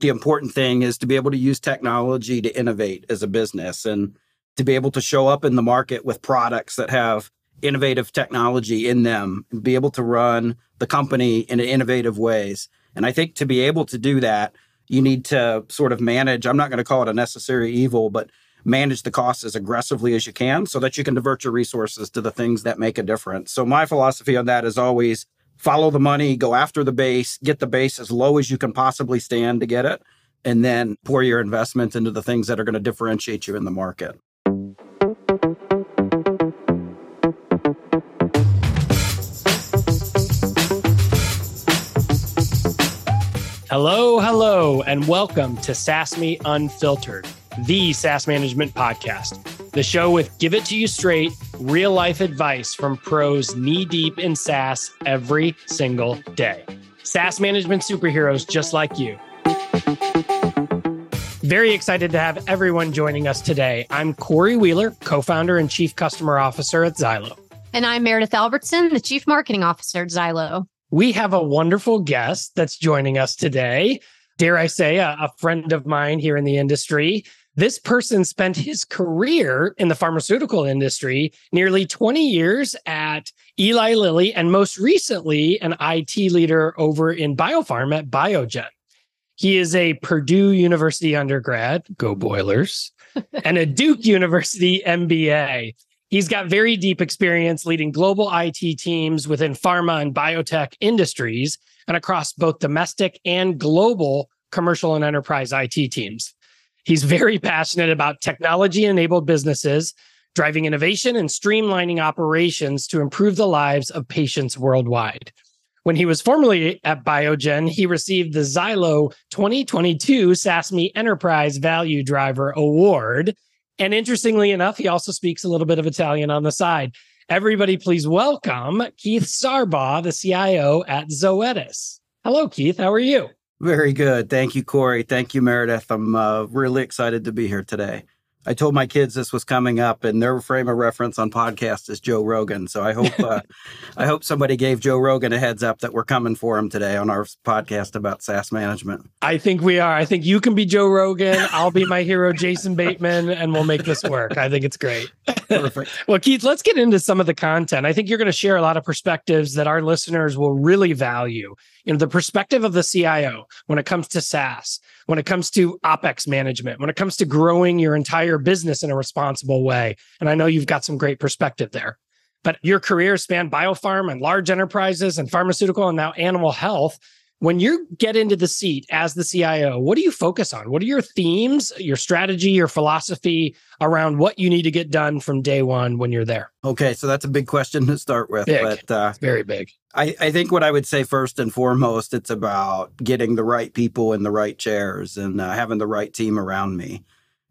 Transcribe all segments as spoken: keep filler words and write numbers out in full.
The important thing is to be able to use technology to innovate as a business and to be able to show up in the market with products that have innovative technology in them and be able to run the company in innovative ways. And I think to be able to do that, you need to sort of manage, I'm not going to call it a necessary evil, but manage the costs as aggressively as you can so that you can divert your resources to the things that make a difference. So my philosophy on that is always follow the money, go after the base, get the base as low as you can possibly stand to get it, and then pour your investment into the things that are going to differentiate you in the market. Hello, hello, and welcome to SaaS Me Unfiltered, the SaaS management podcast, the show with give it to you straight, real life advice from pros knee deep in SaaS every single day. SaaS management superheroes just like you. Very excited to have everyone joining us today. I'm Corey Wheeler, co-founder and chief customer officer at Zylo. And I'm Meredith Albertson, the chief marketing officer at Zylo. We have a wonderful guest that's joining us today. Dare I say, a, a friend of mine here in the industry. This person spent his career in the pharmaceutical industry, nearly twenty years at Eli Lilly, and most recently an I T leader over in biopharm at Biogen. He is a Purdue University undergrad, go Boilers, and a Duke University M B A. He's got very deep experience leading global I T teams within pharma and biotech industries and across both domestic and global commercial and enterprise I T teams. He's very passionate about technology-enabled businesses, driving innovation and streamlining operations to improve the lives of patients worldwide. When he was formerly at Biogen, he received the Zylo twenty twenty-two SaaS Me Enterprise Value Driver Award. And interestingly enough, he also speaks a little bit of Italian on the side. Everybody, please welcome Keith Sarbaugh, the C I O at Zoetis. Hello, Keith. How are you? Very good. Thank you, Corey. Thank you, Meredith. I'm uh, really excited to be here today. I told my kids this was coming up, and their frame of reference on podcasts is Joe Rogan. So I hope uh, I hope somebody gave Joe Rogan a heads up that we're coming for him today on our podcast about SaaS management. I think we are. I think you can be Joe Rogan. I'll be my hero, Jason Bateman, and we'll make this work. I think it's great. Perfect. Well, Keith, let's get into some of the content. I think you're going to share a lot of perspectives that our listeners will really value. You know, the perspective of the C I O when it comes to SaaS, when it comes to OpEx management, when it comes to growing your entire business in a responsible way. And I know you've got some great perspective there. But your career spanned biopharm and large enterprises and pharmaceutical and now animal health. When you get into the seat as the C I O, what do you focus on? What are your themes, your strategy, your philosophy around what you need to get done from day one when you're there? Okay, so that's a big question to start with. Big. But, uh, very big. I, I think what I would say first and foremost, it's about getting the right people in the right chairs and uh, having the right team around me.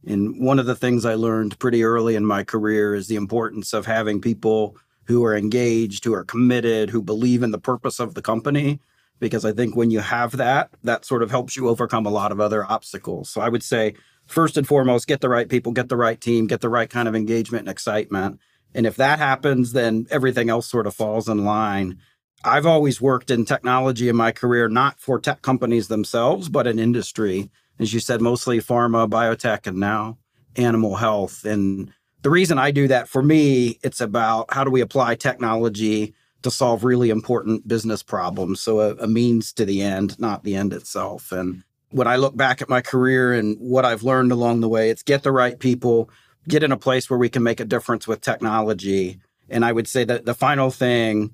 And one of the things I learned pretty early in my career is the importance of having people who are engaged, who are committed, who believe in the purpose of the company, because I think when you have that, that sort of helps you overcome a lot of other obstacles. So I would say, first and foremost, get the right people, get the right team, get the right kind of engagement and excitement. And if that happens, then everything else sort of falls in line. I've always worked in technology in my career, not for tech companies themselves, but in industry. As you said, mostly pharma, biotech, and now animal health. And the reason I do that, for me, it's about how do we apply technology to solve really important business problems. So a, a means to the end, not the end itself. And when I look back at my career and what I've learned along the way, it's get the right people, get in a place where we can make a difference with technology. And I would say that the final thing,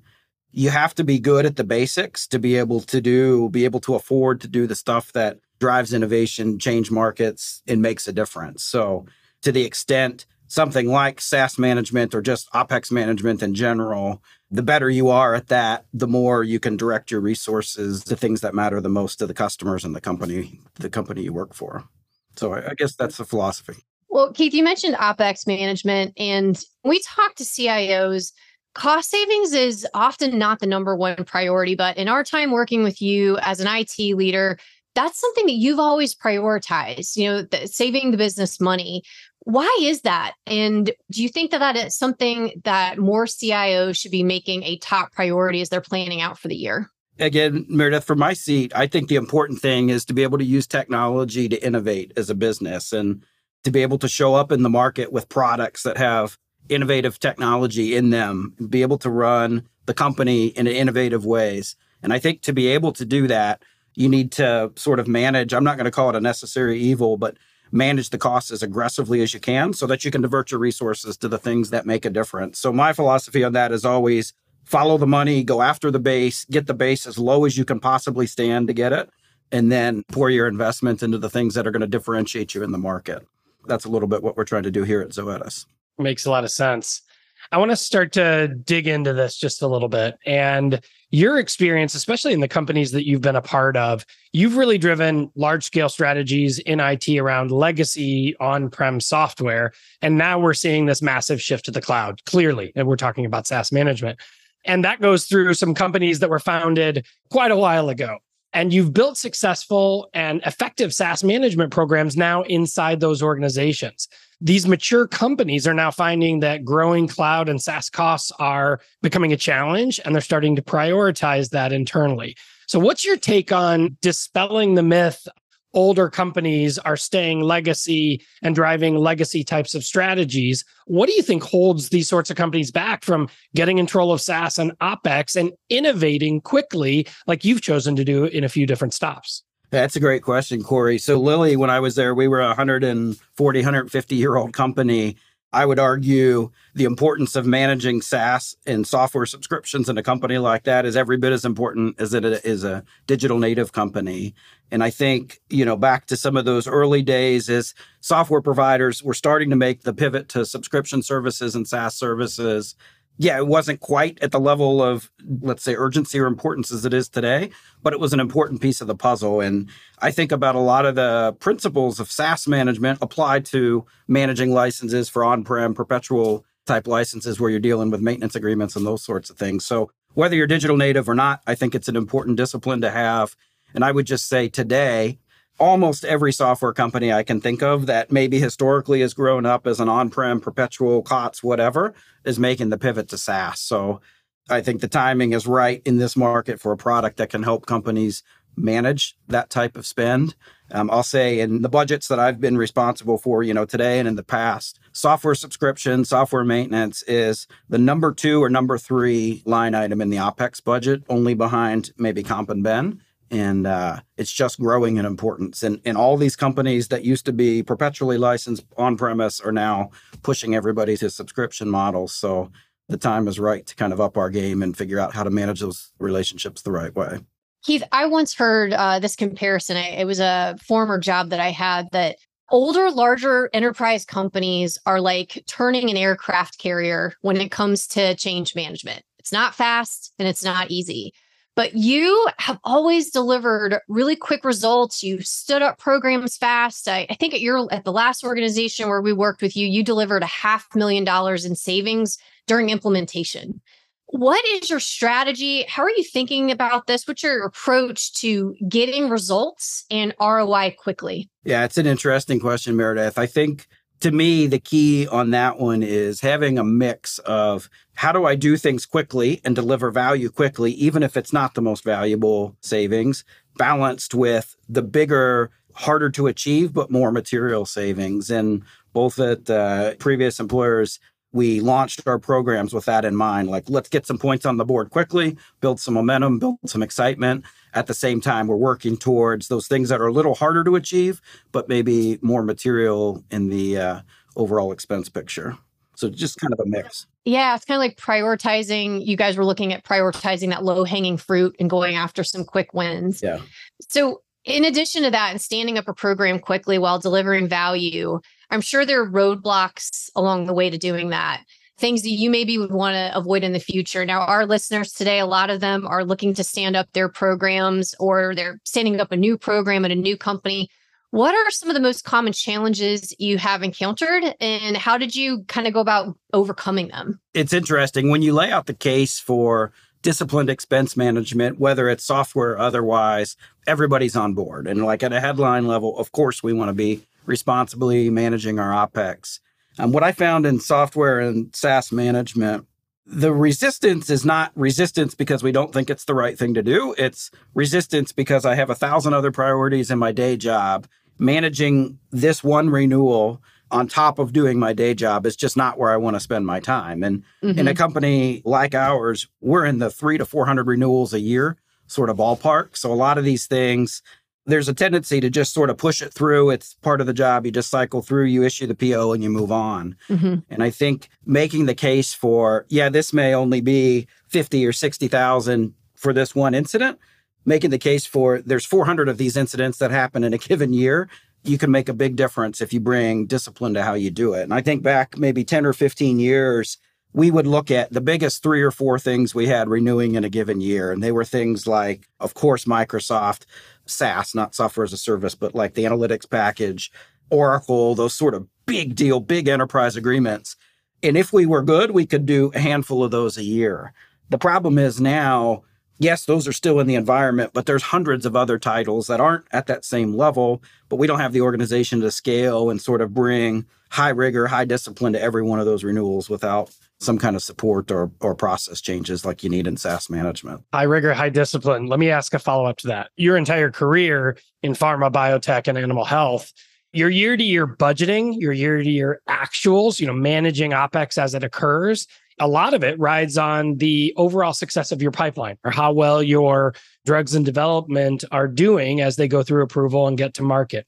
you have to be good at the basics to be able to do, be able to afford to do the stuff that drives innovation, change markets, and makes a difference. So to the extent something like SaaS management or just OpEx management in general, the better you are at that, the more you can direct your resources to things that matter the most to the customers and the company, the company you work for. So I guess that's the philosophy. Well, Keith, you mentioned OpEx management, and we talk to C I Os. Cost savings is often not the number one priority, but in our time working with you as an I T leader, that's something that you've always prioritized, you know, the, saving the business money. Why is that? And do you think that that is something that more C I Os should be making a top priority as they're planning out for the year? again, Meredith, from my seat, I think the important thing is to be able to use technology to innovate as a business and to be able to show up in the market with products that have innovative technology in them, and be able to run the company in innovative ways. And I think to be able to do that, you need to sort of manage, I'm not going to call it a necessary evil, but manage the costs as aggressively as you can so that you can divert your resources to the things that make a difference. So my philosophy on that is always follow the money, go after the base, get the base as low as you can possibly stand to get it, and then pour your investment into the things that are going to differentiate you in the market. That's a little bit what we're trying to do here at Zoetis. Makes a lot of sense. I want to start to dig into this just a little bit. And your experience, especially in the companies that you've been a part of, you've really driven large-scale strategies in I T around legacy on-prem software. And now we're seeing this massive shift to the cloud, clearly. And we're talking about SaaS management. And that goes through some companies that were founded quite a while ago. And you've built successful and effective SaaS management programs now inside those organizations. These mature companies are now finding that growing cloud and SaaS costs are becoming a challenge, and they're starting to prioritize that internally. So what's your take on dispelling the myth older companies are staying legacy and driving legacy types of strategies? What do you think holds these sorts of companies back from getting control of SaaS and OpEx and innovating quickly like you've chosen to do in a few different stops? That's a great question, Corey. So Lilly, when I was there, we were a one hundred forty, one hundred fifty-year-old company. I would argue the importance of managing SaaS and software subscriptions in a company like that is every bit as important as it is a digital native company. And I think, you know, back to some of those early days as software providers were starting to make the pivot to subscription services and SaaS services. Yeah, it wasn't quite at the level of, let's say, urgency or importance as it is today, but it was an important piece of the puzzle. And I think about a lot of the principles of SaaS management applied to managing licenses for on-prem perpetual type licenses where you're dealing with maintenance agreements and those sorts of things. So whether you're digital native or not, I think it's an important discipline to have. And I would just say today, almost every software company I can think of that maybe historically has grown up as an on-prem, perpetual, C O T S, whatever, is making the pivot to SaaS. So I think the timing is right in this market for a product that can help companies manage that type of spend. Um, I'll say in the budgets that I've been responsible for, you know, today and in the past, software subscription, software maintenance is the number two or number three line item in the OpEx budget, only behind maybe comp and ben. And uh, it's just growing in importance. And, and all these companies that used to be perpetually licensed on-premise are now pushing everybody to subscription models. So the time is right to kind of up our game and figure out how to manage those relationships the right way. Keith, I once heard uh, this comparison. I, it was a former job that I had that older, larger enterprise companies are like turning an aircraft carrier when it comes to change management. It's not fast and it's not easy. But you have always delivered really quick results. You've stood up programs fast. I, I think at your at the last organization where we worked with you, you delivered a half million dollars in savings during implementation. What is your strategy? How are you thinking about this? What's your approach to getting results and R O I quickly? Yeah, it's an interesting question, Meredith. I think to me, the key on that one is having a mix of how do I do things quickly and deliver value quickly, even if it's not the most valuable savings, balanced with the bigger, harder to achieve, but more material savings. And both at uh, previous employers, we launched our programs with that in mind, like let's get some points on the board quickly, build some momentum, build some excitement. At the same time, we're working towards those things that are a little harder to achieve, but maybe more material in the uh, overall expense picture. So just kind of a mix. Yeah, it's kind of like prioritizing. You guys were looking at prioritizing that low-hanging fruit and going after some quick wins. Yeah. So in addition to that, and standing up a program quickly while delivering value, I'm sure there are roadblocks along the way to doing that, things that you maybe would want to avoid in the future. Now, our listeners today, a lot of them are looking to stand up their programs or they're standing up a new program at a new company. What are some of the most common challenges you have encountered and how did you kind of go about overcoming them? It's interesting. When you lay out the case for disciplined expense management, whether it's software or otherwise, everybody's on board. And like at a headline level, of course, we want to be responsibly managing our OpEx. Um, what I found in software and SaaS management the resistance is not resistance because we don't think it's the right thing to do. It's resistance because I have a thousand other priorities in my day job. Managing this one renewal on top of doing my day job is just not where I want to spend my time. And mm-hmm. in a company like ours, we're in the three to four hundred renewals a year sort of ballpark. So a lot of these things, there's a tendency to just sort of push it through. It's part of the job. You just cycle through, you issue the P O and you move on. Mm-hmm. And I think making the case for, yeah, this may only be fifty or sixty thousand for this one incident, making the case for there's four hundred of these incidents that happen in a given year, you can make a big difference if you bring discipline to how you do it. And I think back maybe ten or fifteen years, we would look at the biggest three or four things we had renewing in a given year. And they were things like, of course, Microsoft, SaaS, not software as a service, but like the analytics package, Oracle, those sort of big deal, big enterprise agreements. And if we were good, we could do a handful of those a year. The problem is now, yes, those are still in the environment, but there's hundreds of other titles that aren't at that same level, but we don't have the organization to scale and sort of bring high rigor, high discipline to every one of those renewals without some kind of support or or process changes like you need in SaaS management. High rigor, high discipline. Let me ask a follow-up to that. Your entire career in pharma, biotech, and animal health, your year-to-year budgeting, your year-to-year actuals, you know, managing OpEx as it occurs, a lot of it rides on the overall success of your pipeline or how well your drugs in development are doing as they go through approval and get to market.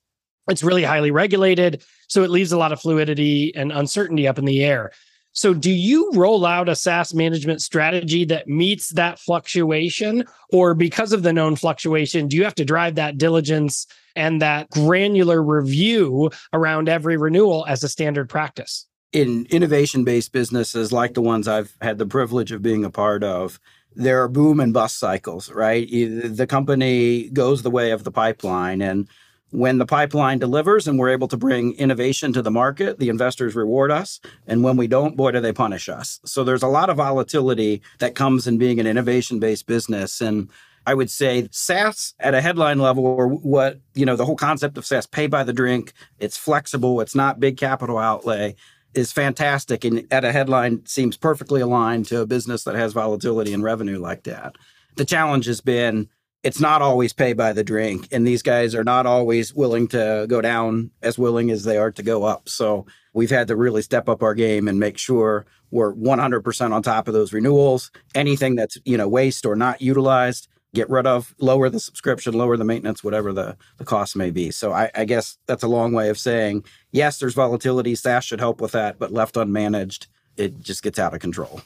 It's really highly regulated, so it leaves a lot of fluidity and uncertainty up in the air. So do you roll out a SaaS management strategy that meets that fluctuation? Or because of the known fluctuation, do you have to drive that diligence and that granular review around every renewal as a standard practice? In innovation-based businesses like the ones I've had the privilege of being a part of, there are boom and bust cycles, right? The company goes the way of the pipeline. And when the pipeline delivers and we're able to bring innovation to the market, the investors reward us. And when we don't, boy, do they punish us. So there's a lot of volatility that comes in being an innovation-based business. And I would say SaaS at a headline level, or what, you know, the whole concept of SaaS, pay by the drink, it's flexible, it's not big capital outlay, is fantastic. And at a headline seems perfectly aligned to a business that has volatility and revenue like that. The challenge has been, it's not always pay by the drink, and these guys are not always willing to go down as willing as they are to go up. So we've had to really step up our game and make sure we're one hundred percent on top of those renewals. Anything that's, you know, waste or not utilized, get rid of, lower the subscription, lower the maintenance, whatever the, the cost may be. So I, I guess that's a long way of saying, yes, there's volatility. SaaS should help with that, but left unmanaged, it just gets out of control.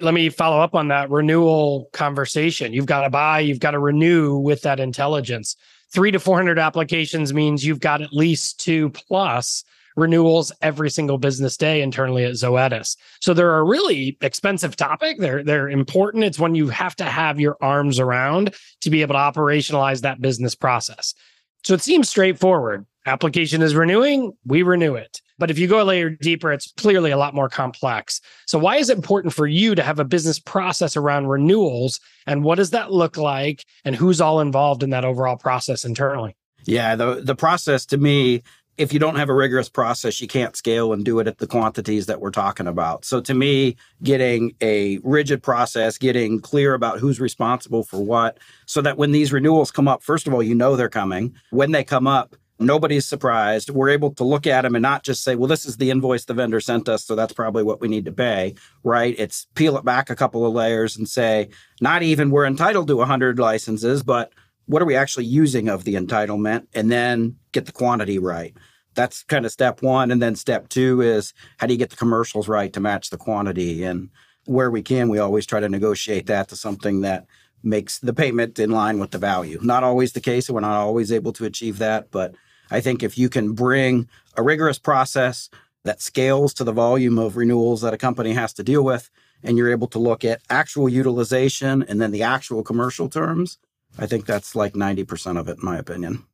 Let me follow up on that renewal conversation. You've got to buy, you've got to renew with that intelligence. Three to four hundred applications means you've got at least two plus renewals every single business day internally at Zoetis. So they're a really expensive topic. They're, they're important. It's one you have to have your arms around to be able to operationalize that business process. So it seems straightforward. Application is renewing, we renew it. But if you go a layer deeper, it's clearly a lot more complex. So why is it important for you to have a business process around renewals? And what does that look like? And who's all involved in that overall process internally? Yeah, the, the process to me, if you don't have a rigorous process, you can't scale and do it at the quantities that we're talking about. So to me, getting a rigid process, getting clear about who's responsible for what, so that when these renewals come up, first of all, you know they're coming. When they come up, nobody's surprised. We're able to look at them and not just say, well, this is the invoice the vendor sent us, so that's probably what we need to pay, right? It's peel it back a couple of layers and say, not even we're entitled to one hundred licenses, but what are we actually using of the entitlement? And then get the quantity right. That's kind of step one. And then step two is, how do you get the commercials right to match the quantity? And where we can, we always try to negotiate that to something that makes the payment in line with the value. Not always the case, and we're not always able to achieve that, but I think if you can bring a rigorous process that scales to the volume of renewals that a company has to deal with, and you're able to look at actual utilization and then the actual commercial terms, I think that's like ninety percent of it, in my opinion.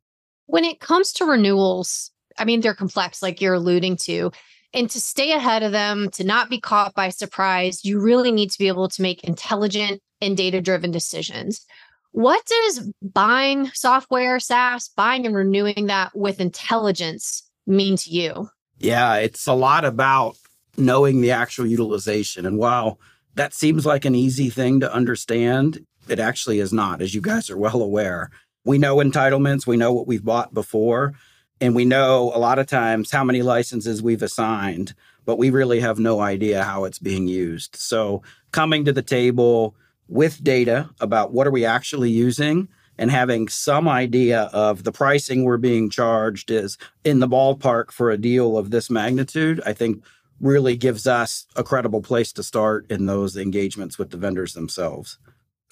When it comes to renewals, I mean, they're complex, like you're alluding to. And to stay ahead of them, to not be caught by surprise, you really need to be able to make intelligent and data-driven decisions. What does buying software, SaaS, buying and renewing that with intelligence mean to you? Yeah, it's a lot about knowing the actual utilization. And while That seems like an easy thing to understand. It actually is not, as you guys are well aware. We know entitlements. We know what we've bought before. And we know a lot of times how many licenses we've assigned, but we really have no idea how it's being used. So coming to the table with data about what are we actually using and having some idea of the pricing we're being charged is in the ballpark for a deal of this magnitude, I think really gives us a credible place to start in those engagements with the vendors themselves.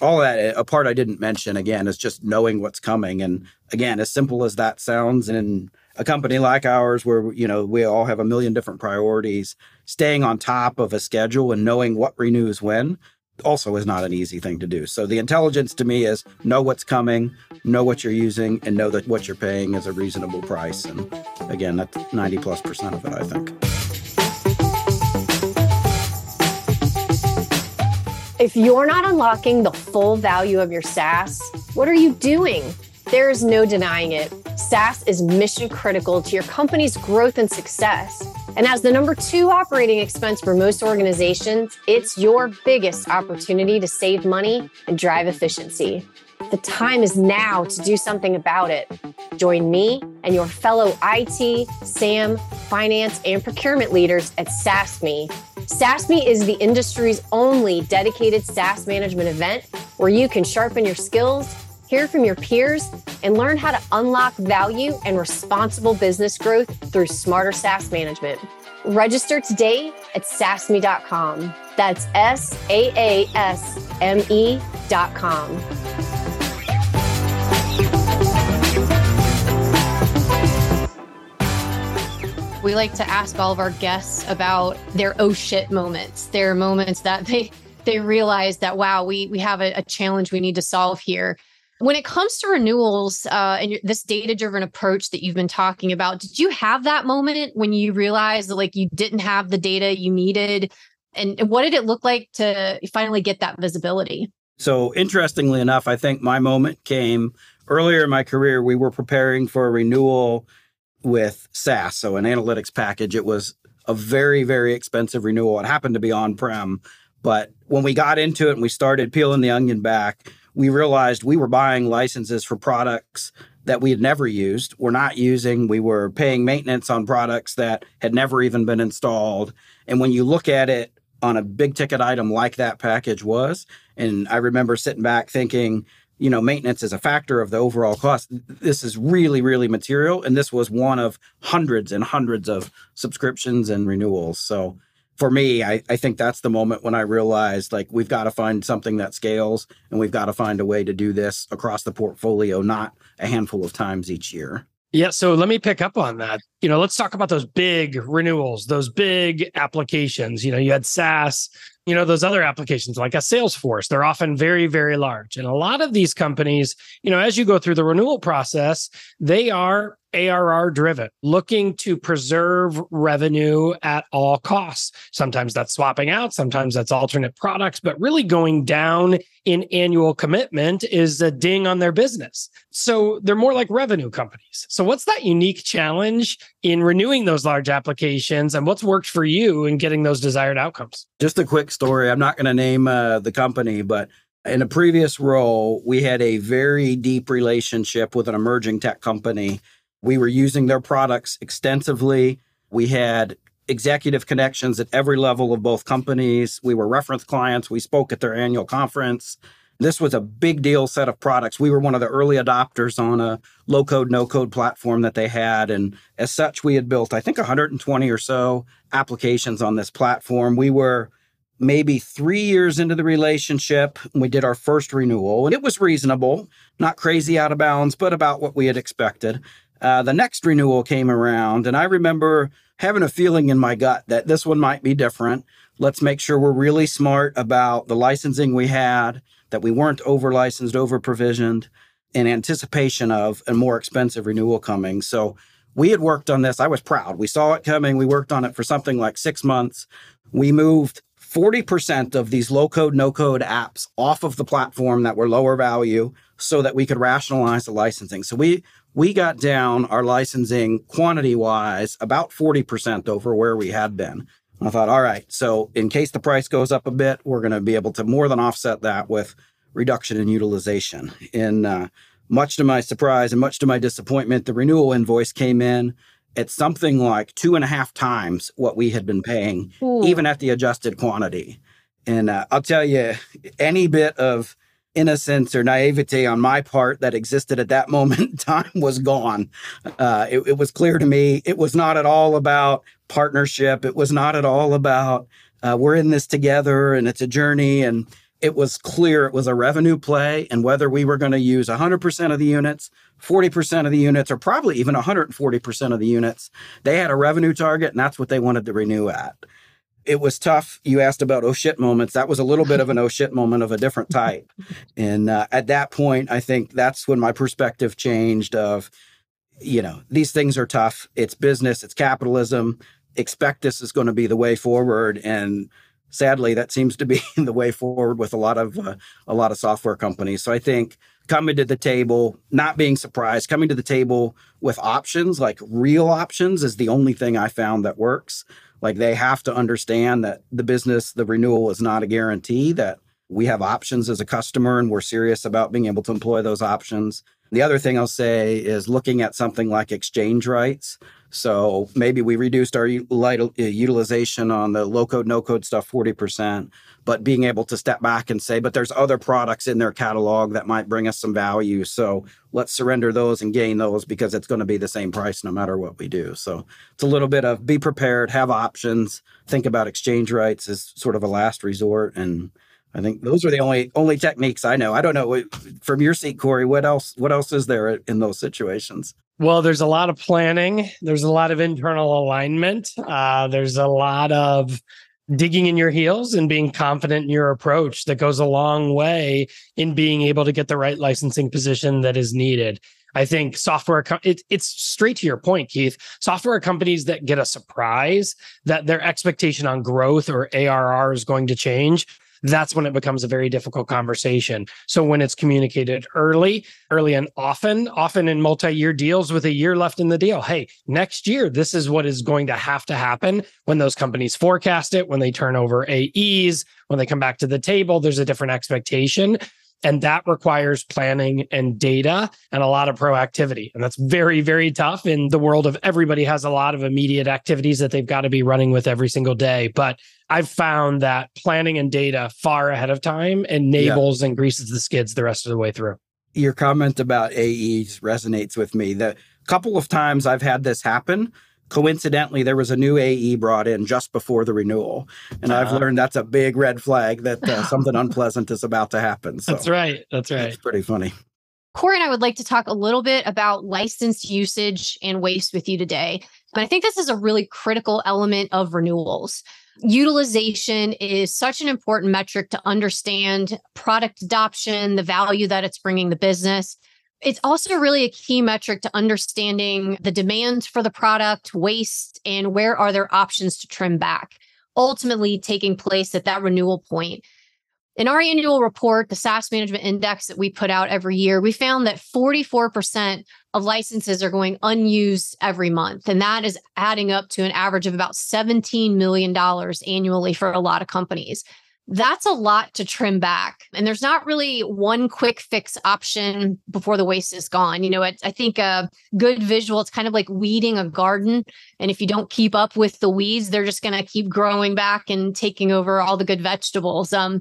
All that, a part I didn't mention, again, is just knowing what's coming. And again, as simple as that sounds in a company like ours where, you know, we all have a million different priorities, staying on top of a schedule and knowing what renews when also is not an easy thing to do. So the intelligence to me is know what's coming, know what you're using, and know that what you're paying is a reasonable price. And again, that's ninety plus percent of it, I think. If you're not unlocking the full value of your SaaS, what are you doing? There is no denying it. SaaS is mission critical to your company's growth and success. And as the number two operating expense for most organizations, it's your biggest opportunity to save money and drive efficiency. The time is now to do something about it. Join me and your fellow I T, SAM, finance, and procurement leaders at SaaS Me. SaaS Me is the industry's only dedicated SaaS management event where you can sharpen your skills, hear from your peers, and learn how to unlock value and responsible business growth through smarter SaaS management. Register today at saas me dot com. That's S A A S M E dot com. We like to ask all of our guests about their oh shit moments, their moments that they they realize that, wow, we we have a, a challenge we need to solve here. When it comes to renewals uh, and this data-driven approach that you've been talking about, did you have that moment when you realized that like you didn't have the data you needed? And what did it look like to finally get that visibility? So interestingly enough, I think my moment came earlier in my career. We were preparing for a renewal with SaaS, so an analytics package. It was a very, very expensive renewal. It happened to be on-prem. But when we got into it and we started peeling the onion back, we realized we were buying licenses for products that we had never used, were not using. We were paying maintenance on products that had never even been installed. And when you look at it on a big ticket item like that package was, and I remember sitting back thinking, you know, maintenance is a factor of the overall cost. This is really, really material. And this was one of hundreds and hundreds of subscriptions and renewals. So for me, I, I think that's the moment when I realized, like, we've got to find something that scales and we've got to find a way to do this across the portfolio, not a handful of times each year. Yeah. So let me pick up on that. You know, let's talk about those big renewals, those big applications. You know, you had SaaS, you know, those other applications like a Salesforce, they're often very, very large. And a lot of these companies, you know, as you go through the renewal process, they are A R R driven, looking to preserve revenue at all costs. Sometimes that's swapping out, sometimes that's alternate products, but really going down in annual commitment is a ding on their business. So they're more like revenue companies. So what's that unique challenge in renewing those large applications and what's worked for you in getting those desired outcomes? Just a quick story. I'm not going to name uh, the company, but in a previous role, we had a very deep relationship with an emerging tech company. We were using their products extensively. We had executive connections at every level of both companies. We were reference clients. We spoke at their annual conference. This was a big deal set of products. We were one of the early adopters on a low-code, no-code platform that they had. And as such, we had built, I think, one hundred twenty or so applications on this platform. We were maybe three years into the relationship, and we did our first renewal. And it was reasonable, not crazy out of bounds, but about what we had expected. Uh, the next renewal came around, and I remember having a feeling in my gut that this one might be different. Let's make sure we're really smart about the licensing we had, that we weren't over-licensed, over-provisioned, in anticipation of a more expensive renewal coming. So we had worked on this. I was proud. We saw it coming. We worked on it for something like six months. We moved forty percent of these low-code, no-code apps off of the platform that were lower value so that we could rationalize the licensing. So we we got down our licensing quantity-wise about forty percent over where we had been. I thought, all right, so in case the price goes up a bit, we're going to be able to more than offset that with reduction in utilization. And uh, much to my surprise and much to my disappointment, the renewal invoice came in at something like two and a half times what we had been paying, Ooh. even at the adjusted quantity. And uh, I'll tell you, any bit of innocence or naivete on my part that existed at that moment in time was gone. Uh, it, it was clear to me it was not at all about partnership. It was not at all about uh, we're in this together and it's a journey. And it was clear it was a revenue play, and whether we were going to use one hundred percent of the units, forty percent of the units, or probably even one hundred forty percent of the units, they had a revenue target and that's what they wanted to renew at. It was tough. You asked about oh shit moments. That was a little bit of an oh shit moment of a different type. And uh, at that point, I think that's when my perspective changed of, you know, these things are tough. It's business. It's capitalism. Expect this is going to be the way forward. And sadly, that seems to be the way forward with a lot of uh, a lot of software companies. So I think coming to the table, not being surprised, coming to the table with options, like real options, is the only thing I found that works. Like, they have to understand that the business, the renewal is not a guarantee, that we have options as a customer and we're serious about being able to employ those options. The other thing I'll say is looking at something like exchange rights. So maybe we reduced our utilization on the low-code, no-code stuff forty percent, but being able to step back and say, but there's other products in their catalog that might bring us some value. So let's surrender those and gain those because it's going to be the same price no matter what we do. So it's a little bit of be prepared, have options, think about exchange rights as sort of a last resort. And I think those are the only only techniques I know. I don't know, from your seat, Corey, what else, what else is there in those situations? Well, there's a lot of planning. There's a lot of internal alignment. Uh, there's a lot of digging in your heels and being confident in your approach that goes a long way in being able to get the right licensing position that is needed. I think software, it, it's straight to your point, Keith, software companies that get a surprise that their expectation on growth or A R R is going to change, that's when it becomes a very difficult conversation. So when it's communicated early, early and often, often in multi-year deals with a year left in the deal, hey, next year, this is what is going to have to happen. When those companies forecast it, when they turn over A Es, when they come back to the table, there's a different expectation. And that requires planning and data and a lot of proactivity. And that's very, very tough in the world of everybody has a lot of immediate activities that they've got to be running with every single day. But I've found that planning and data far ahead of time enables yeah. and greases the skids the rest of the way through. Your comment about A Es resonates with me. The couple of times I've had this happen, coincidentally, there was a new A E brought in just before the renewal. And uh-huh. I've learned that's a big red flag that uh, something unpleasant is about to happen. So that's right. That's right. It's pretty funny. Corey and I would like to talk a little bit about license usage and waste with you today. But I think this is a really critical element of renewals. Utilization is such an important metric to understand product adoption, the value that it's bringing the business. It's also really a key metric to understanding the demands for the product, waste, and where are there options to trim back, ultimately taking place at that renewal point. In our annual report, the SaaS Management Index that we put out every year, we found that forty-four percent of licenses are going unused every month. And that is adding up to an average of about seventeen million dollars annually for a lot of companies. That's a lot to trim back. And there's not really one quick fix option before the waste is gone. You know, it, I think a good visual, it's kind of like weeding a garden. And if you don't keep up with the weeds, they're just going to keep growing back and taking over all the good vegetables. Um,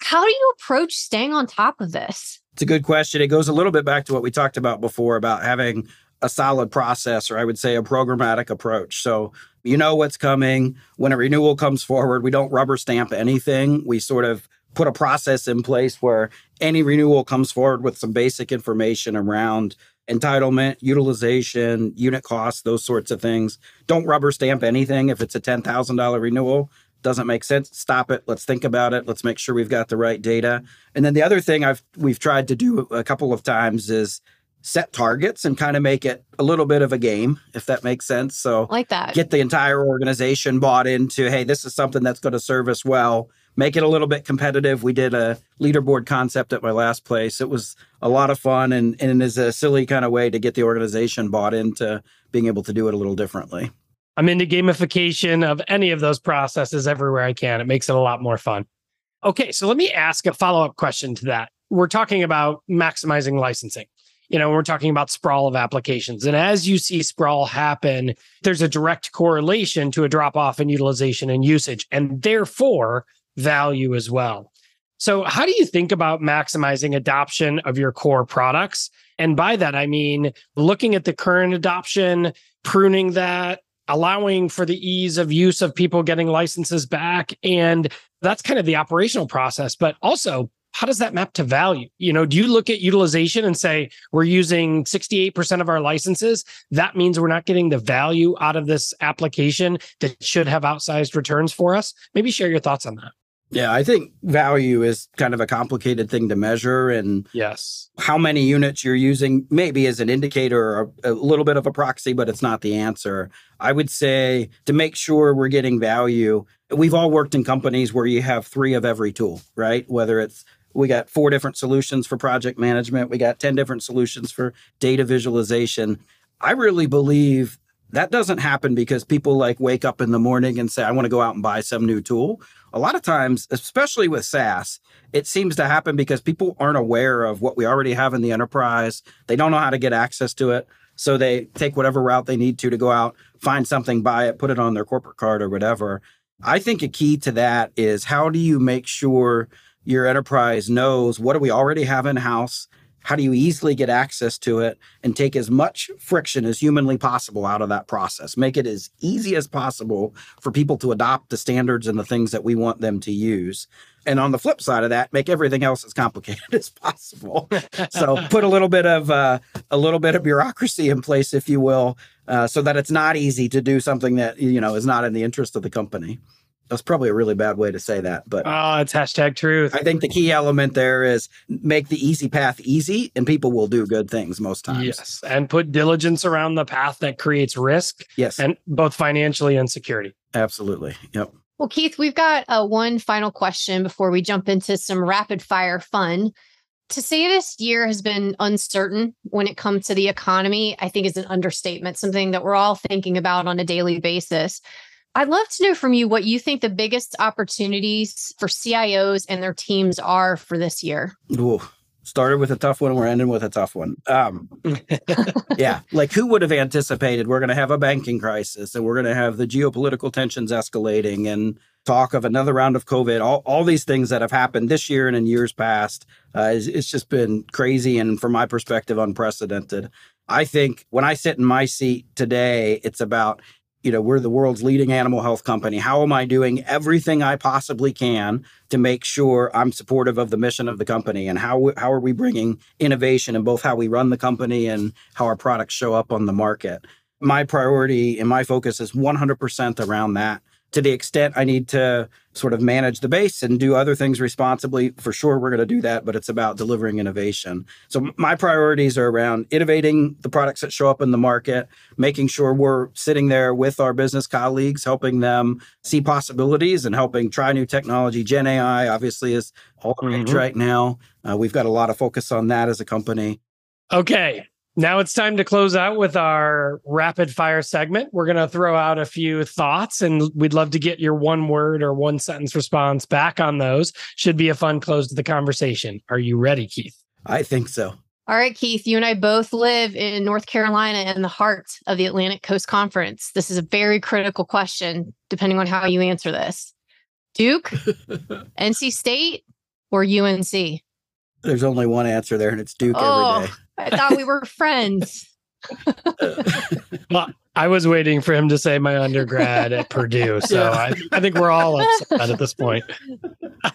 how do you approach staying on top of this? It's a good question. It goes a little bit back to what we talked about before about having a solid process, or I would say a programmatic approach. So you know what's coming. When a renewal comes forward, we don't rubber stamp anything. We sort of put a process in place where any renewal comes forward with some basic information around entitlement, utilization, unit costs, those sorts of things. Don't rubber stamp anything. If it's a ten thousand dollars renewal, doesn't make sense, stop it. Let's think about it. Let's make sure we've got the right data. And then the other thing I've we've tried to do a couple of times is set targets and kind of make it a little bit of a game, if that makes sense. So like that. Get the entire organization bought into, hey, this is something that's going to serve us well. Make it a little bit competitive. We did a leaderboard concept at my last place. It was a lot of fun and, and is a silly kind of way to get the organization bought into being able to do it a little differently. I'm into gamification of any of those processes everywhere I can. It makes it a lot more fun. Okay, so let me ask a follow-up question to that. We're talking about maximizing licensing. You know, we're talking about sprawl of applications. And as you see sprawl happen, there's a direct correlation to a drop-off in utilization and usage, and therefore value as well. So how do you think about maximizing adoption of your core products? And by that, I mean, looking at the current adoption, pruning that, allowing for the ease of use of people getting licenses back. And that's kind of the operational process. But also, how does that map to value? You know, do you look at utilization and say, we're using sixty-eight percent of our licenses? That means we're not getting the value out of this application that should have outsized returns for us. Maybe share your thoughts on that. Yeah, I think value is kind of a complicated thing to measure. And yes, how many units you're using maybe is an indicator or a little bit of a proxy, but it's not the answer. I would say to make sure we're getting value, we've all worked in companies where you have three of every tool, right? Whether it's we got four different solutions for project management, we got ten different solutions for data visualization. I really believe that doesn't happen because people like wake up in the morning and say, I want to go out and buy some new tool. A lot of times, especially with SaaS, it seems to happen because people aren't aware of what we already have in the enterprise. They don't know how to get access to it. So they take whatever route they need to to go out, find something, buy it, put it on their corporate card or whatever. I think a key to that is how do you make sure your enterprise knows what do we already have in-house? How do you easily get access to it and take as much friction as humanly possible out of that process? Make it as easy as possible for people to adopt the standards and the things that we want them to use. And on the flip side of that, make everything else as complicated as possible. So put a little bit of uh, a little bit of bureaucracy in place, if you will, uh, so that it's not easy to do something that, you know, is not in the interest of the company. That's probably a really bad way to say that, but oh, it's hashtag truth. I think the key element there is make the easy path easy and people will do good things most times. Yes. And put diligence around the path that creates risk. Yes. And both financially and security. Absolutely. Yep. Well, Keith, we've got uh, one final question before we jump into some rapid fire fun. To say this year has been uncertain when it comes to the economy, I think is an understatement, something that we're all thinking about on a daily basis. I'd love to know from you what you think the biggest opportunities for C I Os and their teams are for this year. Ooh, started with a tough one. We're ending with a tough one. Um, yeah. Like who would have anticipated we're going to have a banking crisis and we're going to have the geopolitical tensions escalating and talk of another round of COVID, all, all these things that have happened this year and in years past. Uh, it's, it's just been crazy. And from my perspective, unprecedented. I think when I sit in my seat today, it's about, you know, we're the world's leading animal health company. How am I doing everything I possibly can to make sure I'm supportive of the mission of the company? And how how are we bringing innovation in both how we run the company and how our products show up on the market? My priority and my focus is one hundred percent around that. To the extent I need to sort of manage the base and do other things responsibly, for sure we're going to do that, but it's about delivering innovation. So my priorities are around innovating the products that show up in the market, making sure we're sitting there with our business colleagues, helping them see possibilities and helping try new technology. Gen A I obviously is all the rage mm-hmm. right now. Uh, we've got a lot of focus on that as a company. Okay. Now it's time to close out with our rapid fire segment. We're going to throw out a few thoughts and we'd love to get your one word or one sentence response back on those. Should be a fun close to the conversation. Are you ready, Keith? I think so. All right, Keith, you and I both live in North Carolina in the heart of the Atlantic Coast Conference. This is a very critical question, depending on how you answer this. Duke, N C State, or U N C? There's only one answer there, and it's Duke oh, every day. I thought we were friends. Well, I was waiting for him to say my undergrad at Purdue, so yeah. I, I think we're all upset at this point.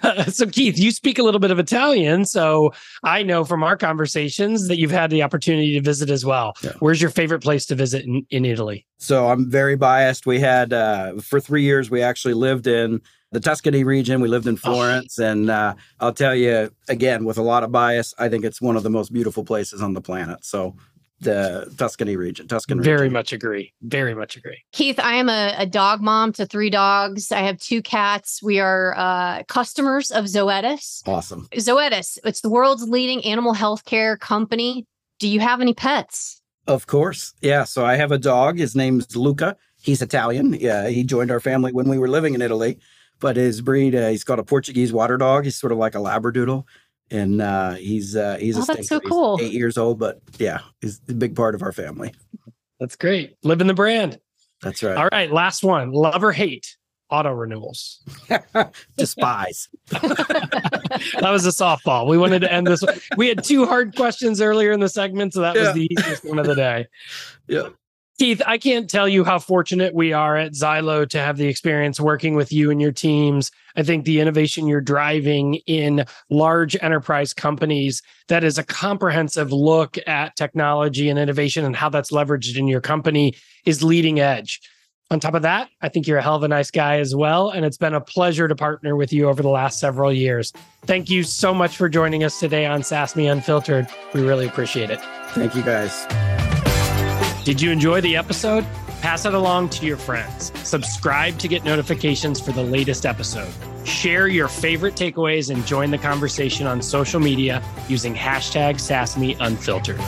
Uh, so, Keith, you speak a little bit of Italian, so I know from our conversations that you've had the opportunity to visit as well. Yeah. Where's your favorite place to visit in, in Italy? So I'm very biased. We had, uh, for three years, we actually lived in the Tuscany region. We lived in Florence. Oh. And uh, I'll tell you, again, with a lot of bias, I think it's one of the most beautiful places on the planet. So the Tuscany region, Tuscan Very region. much agree. Very much agree. Keith, I am a, a dog mom to three dogs. I have two cats. We are uh, customers of Zoetis. Awesome. Zoetis, it's the world's leading animal healthcare company. Do you have any pets? Of course. Yeah. So I have a dog. His name's Luca. He's Italian. Yeah. He joined our family when we were living in Italy. But his breed, uh, he's called a Portuguese water dog. He's sort of like a Labradoodle. And uh, he's uh, he's oh, a that's so cool. He's eight years old. But yeah, he's a big part of our family. That's great. Living the brand. That's right. All right. Last one. Love or hate auto renewals? Despise. That was a softball. We wanted to end this. We had two hard questions earlier in the segment. So that yeah. was the easiest one of the day. Yeah. Keith, I can't tell you how fortunate we are at Zylo to have the experience working with you and your teams. I think the innovation you're driving in large enterprise companies, that is a comprehensive look at technology and innovation and how that's leveraged in your company, is leading edge. On top of that, I think you're a hell of a nice guy as well. And it's been a pleasure to partner with you over the last several years. Thank you so much for joining us today on SaaS Me Unfiltered. We really appreciate it. Thank you, guys. Did you enjoy the episode? Pass it along to your friends. Subscribe to get notifications for the latest episode. Share your favorite takeaways and join the conversation on social media using hashtag SaaS Me Unfiltered.